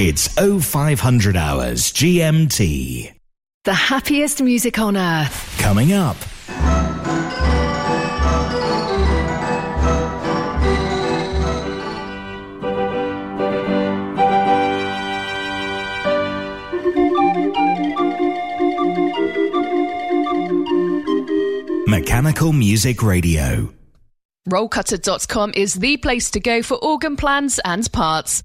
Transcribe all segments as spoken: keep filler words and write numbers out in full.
It's oh five hundred hours G M T. The happiest music on earth. Coming up. Mechanical Music Radio. Rollcutter dot com is the place to go for organ plans and parts.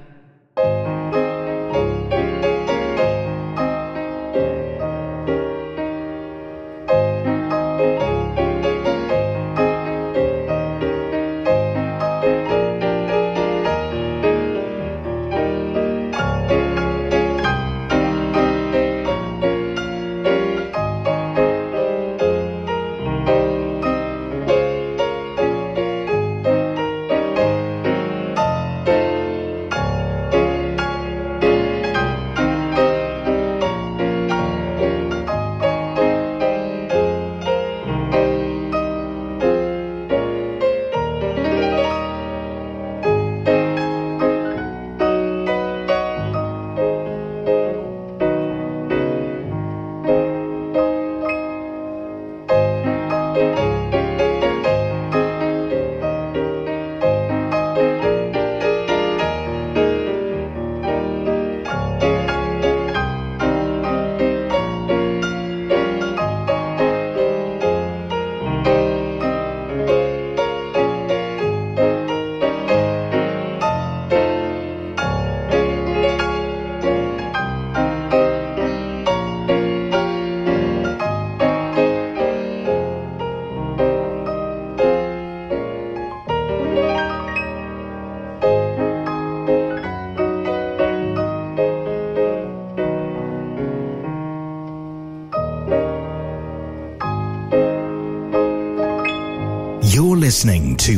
Listening to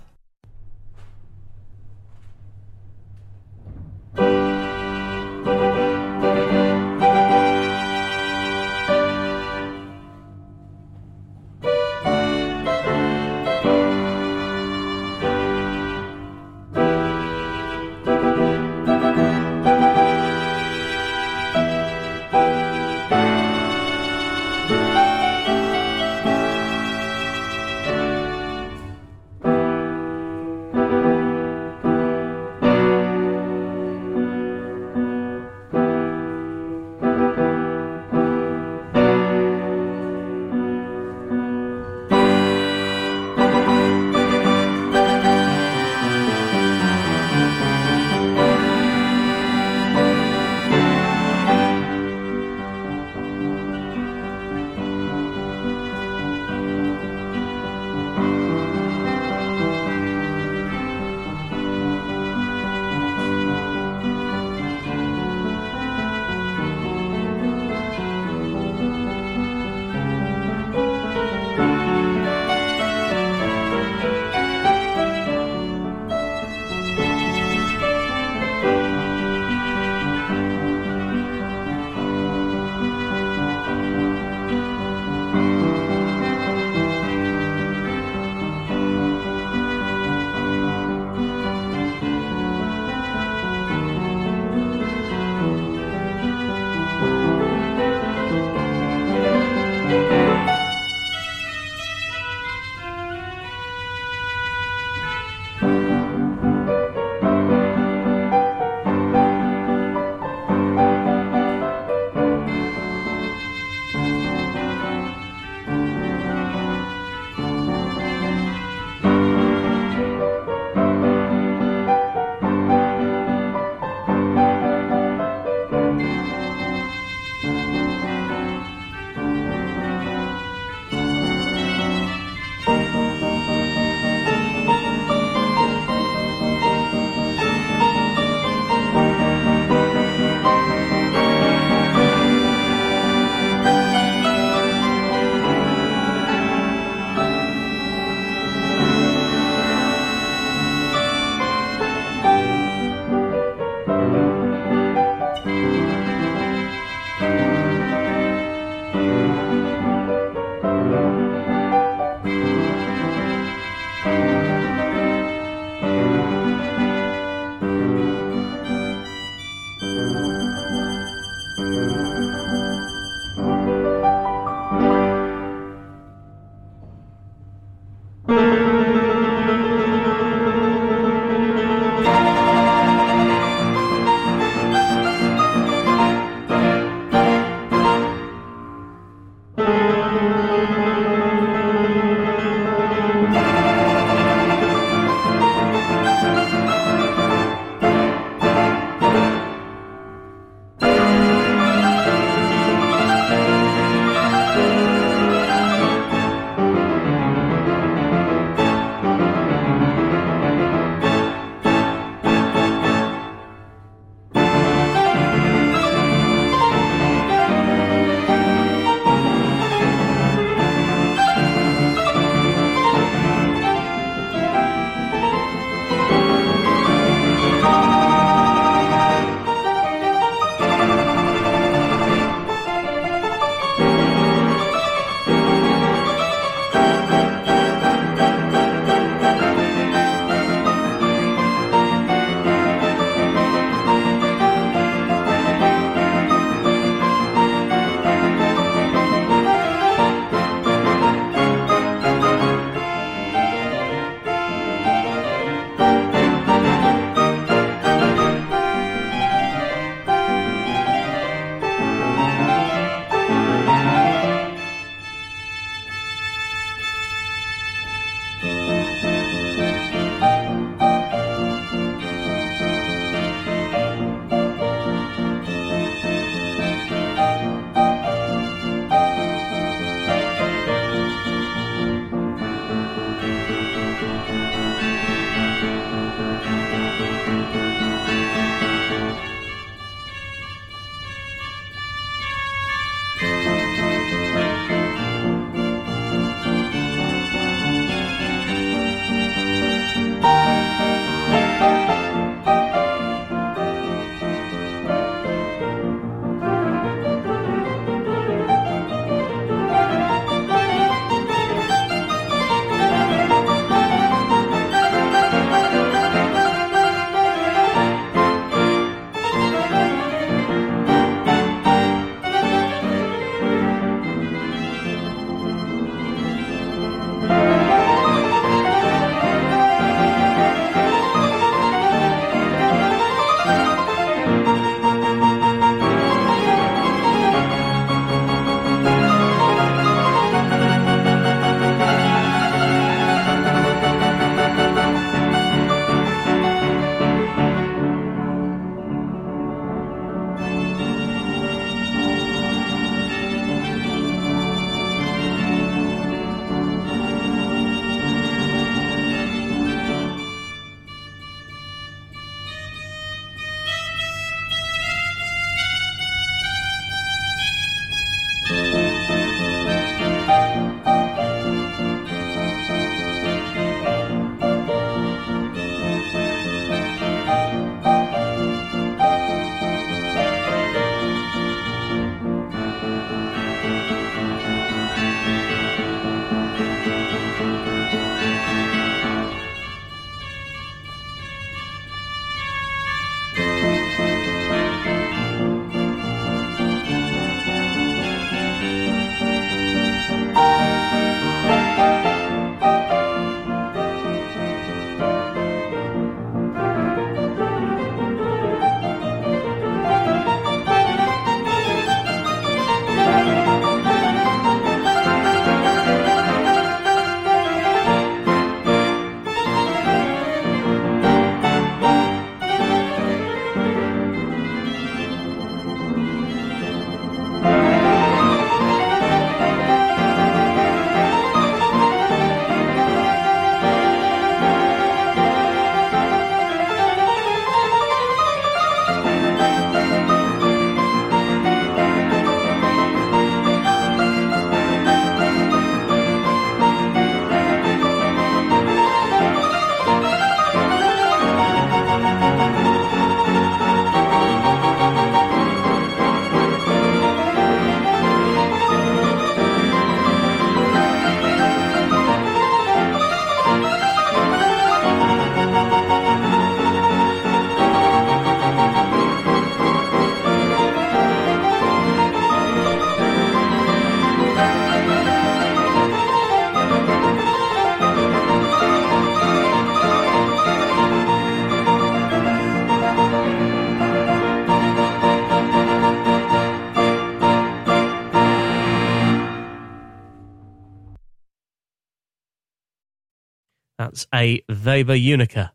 That's a Weber Unica.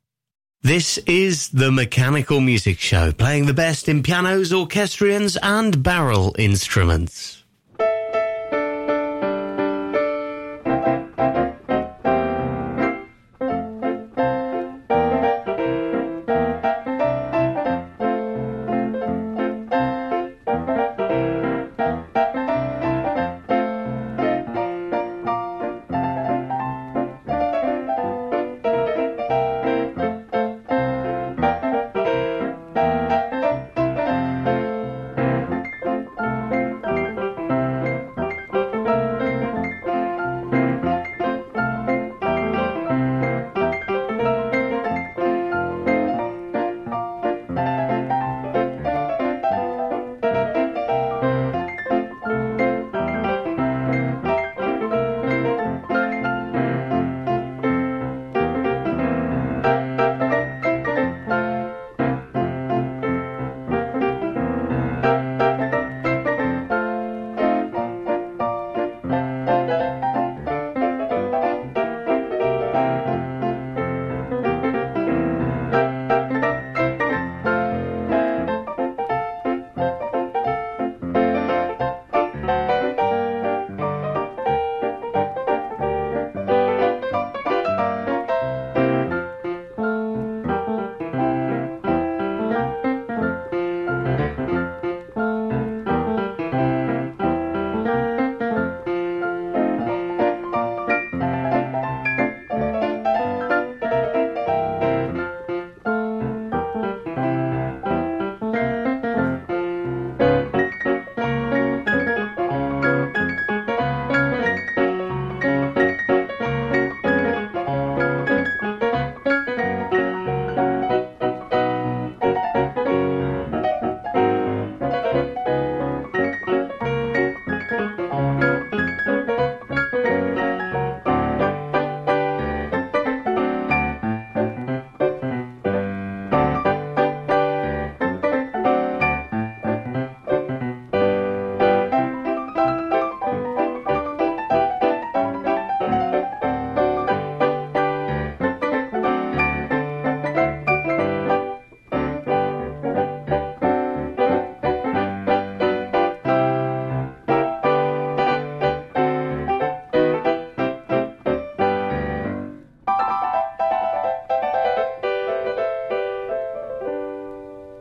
This is the Mechanical Music Show, playing the best in pianos, orchestrions and barrel instruments.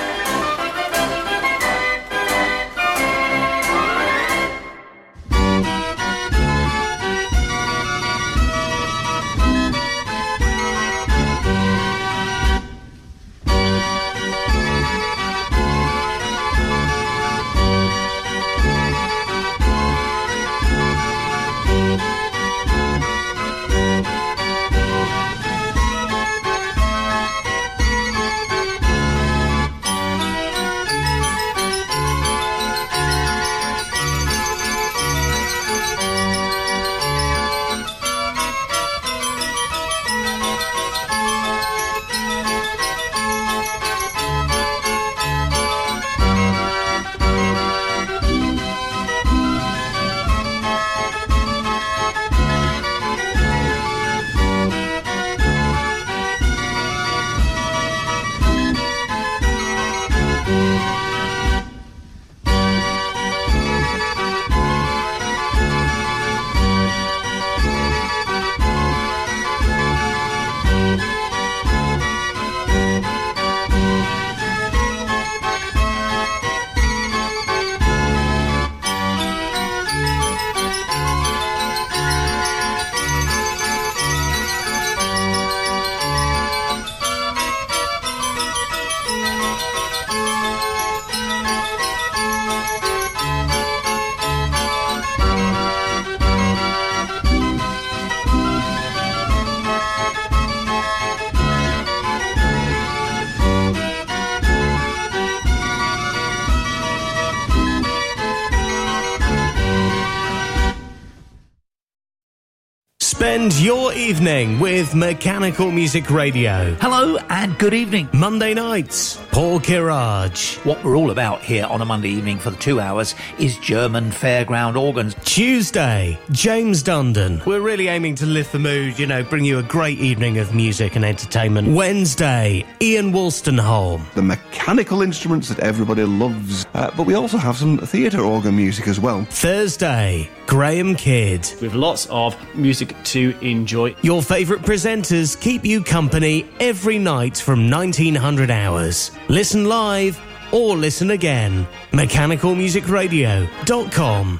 Spend your evening with Mechanical Music Radio. Hello and good evening. Monday nights, Paul Kiraj. What we're all about here on a Monday evening for the two hours is German fairground organs. Tuesday, James Dundon. We're really aiming to lift the mood, you know, bring you a great evening of music and entertainment. Wednesday, Ian Wollstenholm. The mechanical instruments that everybody loves, uh, but we also have some theatre organ music as well. Thursday, Graham Kidd. With lots of music to enjoy. Your favourite presenters keep you company every night from nineteen hundred hours. Listen live or listen again. mechanical music radio dot com.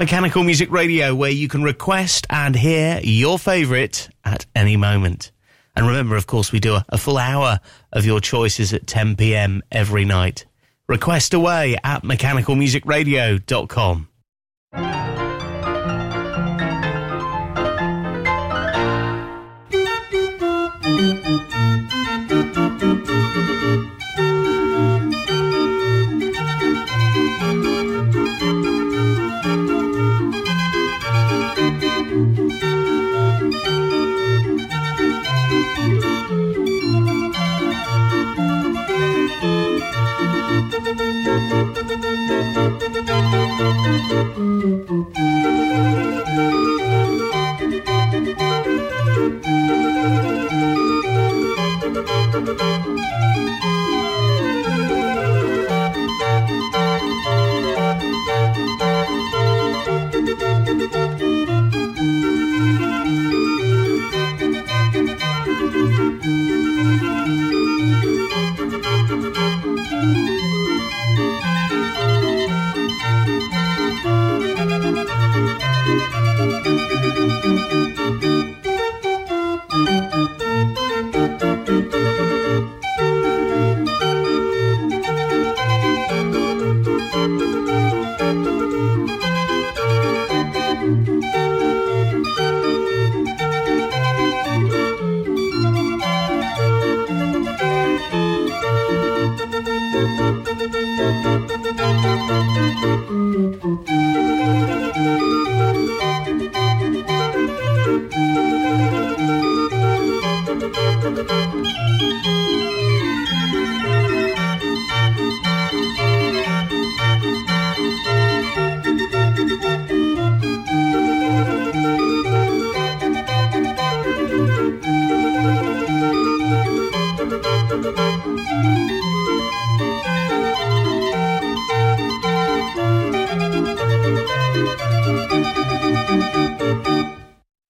Mechanical Music Radio, where you can request and hear your favourite at any moment. And remember, of course, we do a, a full hour of your choices at ten p.m. every night. Request away at mechanical music radio dot com.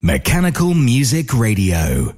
Mechanical Music Radio.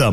The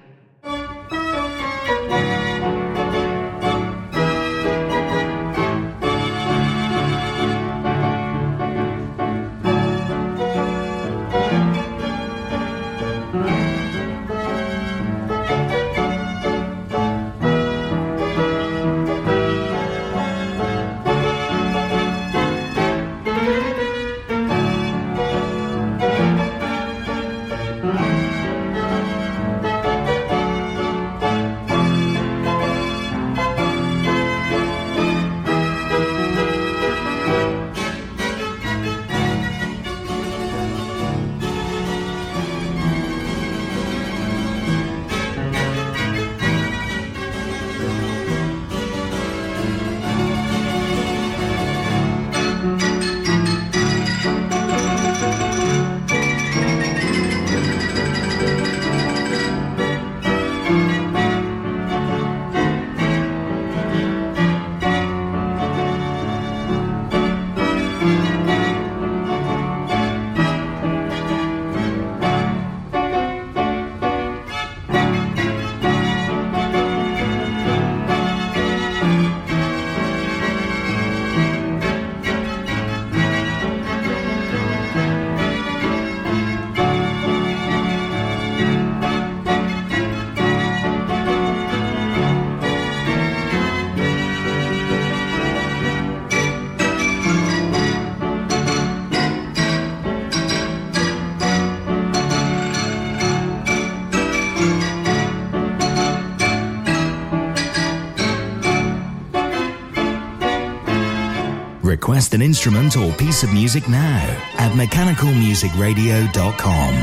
request an instrument or piece of music now at mechanical music radio dot com.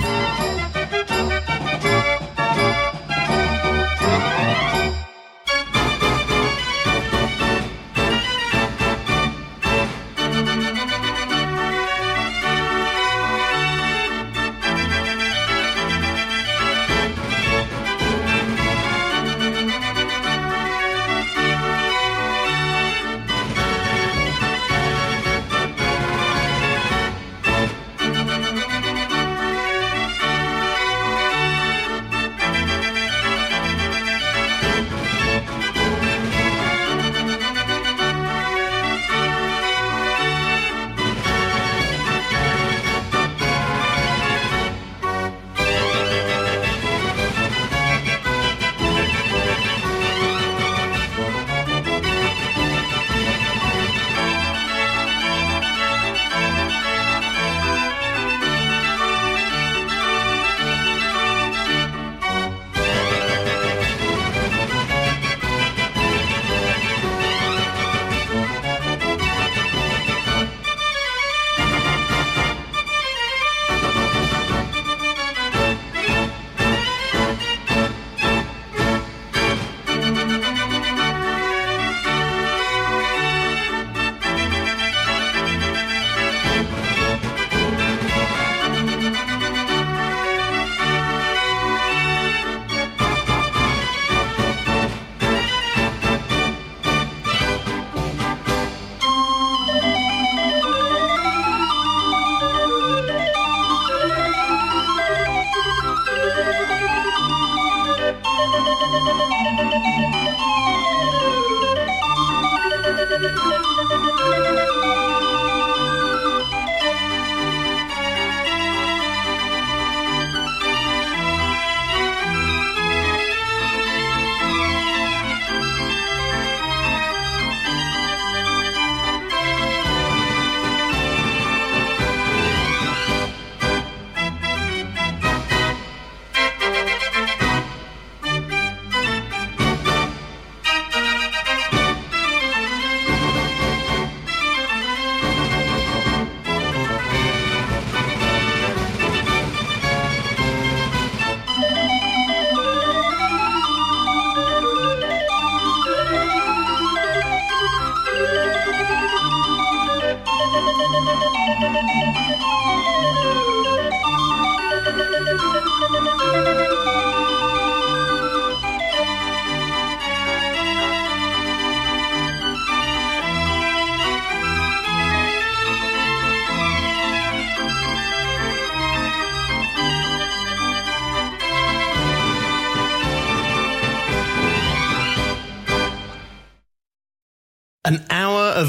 An hour of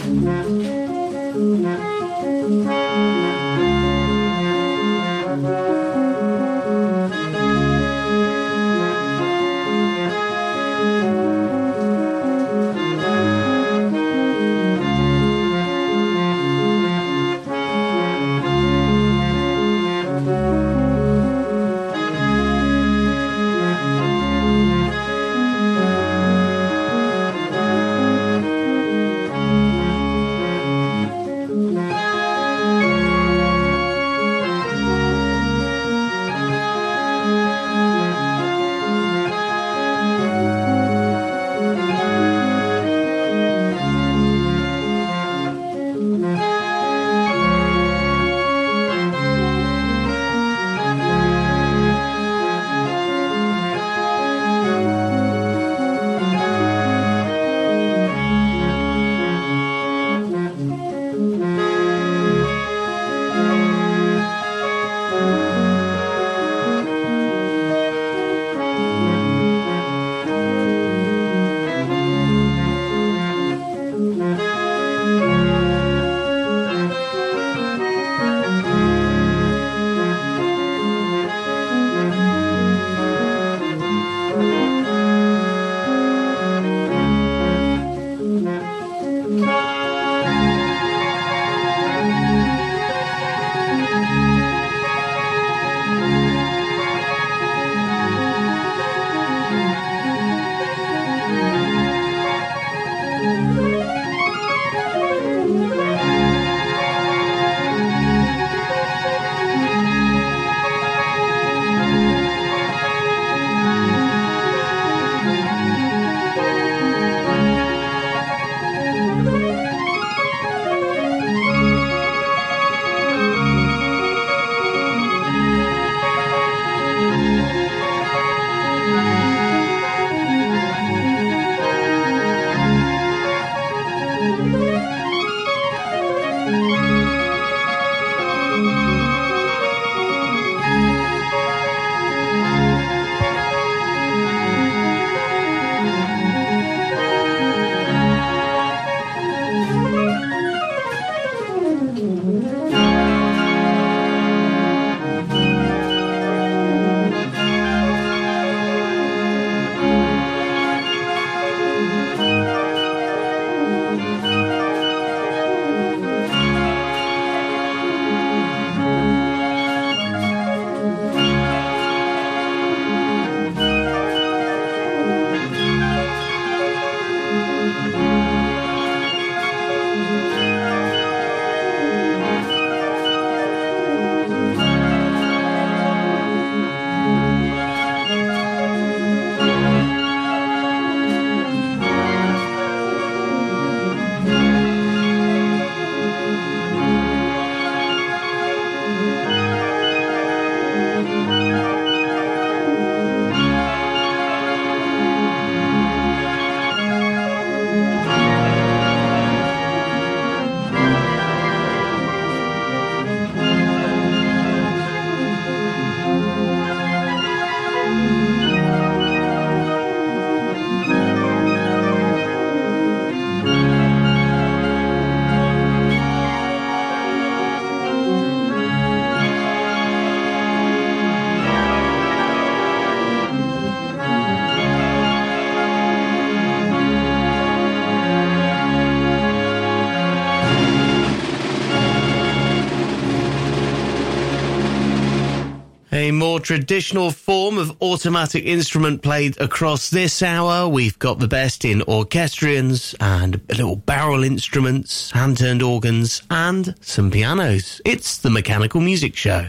Thank you. A more traditional form of automatic instrument played across this hour. We've got the best in orchestrions and little barrel instruments, hand-turned organs and some pianos. It's the Mechanical Music Show.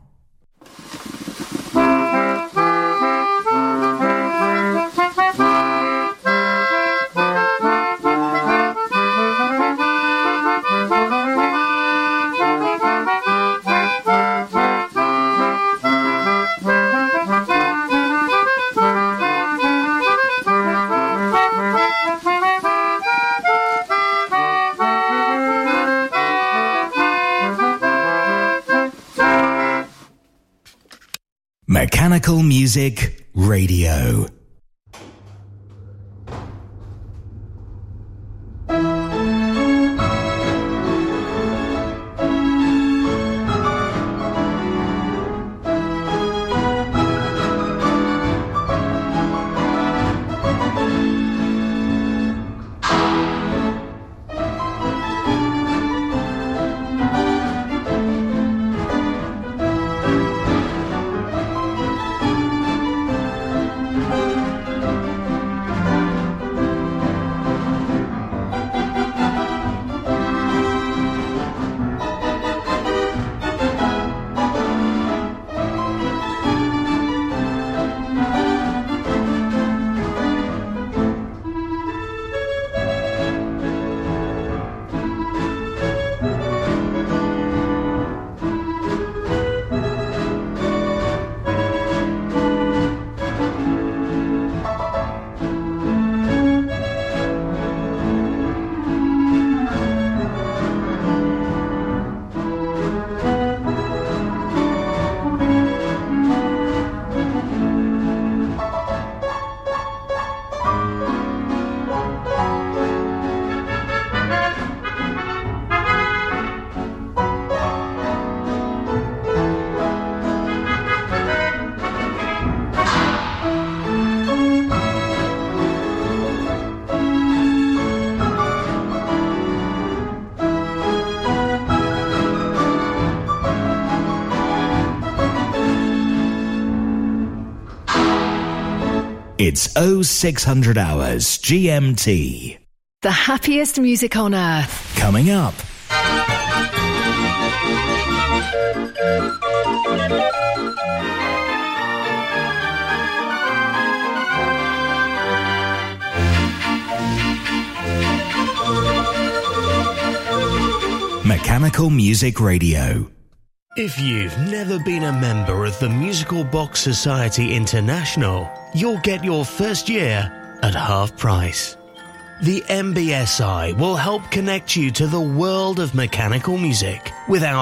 Mechanical Music Radio. It's oh six hundred hours G M T. The happiest music on earth. Coming up. Mechanical Music Radio. If you've never been a member of the Musical Box Society International, you'll get your first year at half price. The M B S I will help connect you to the world of mechanical music with our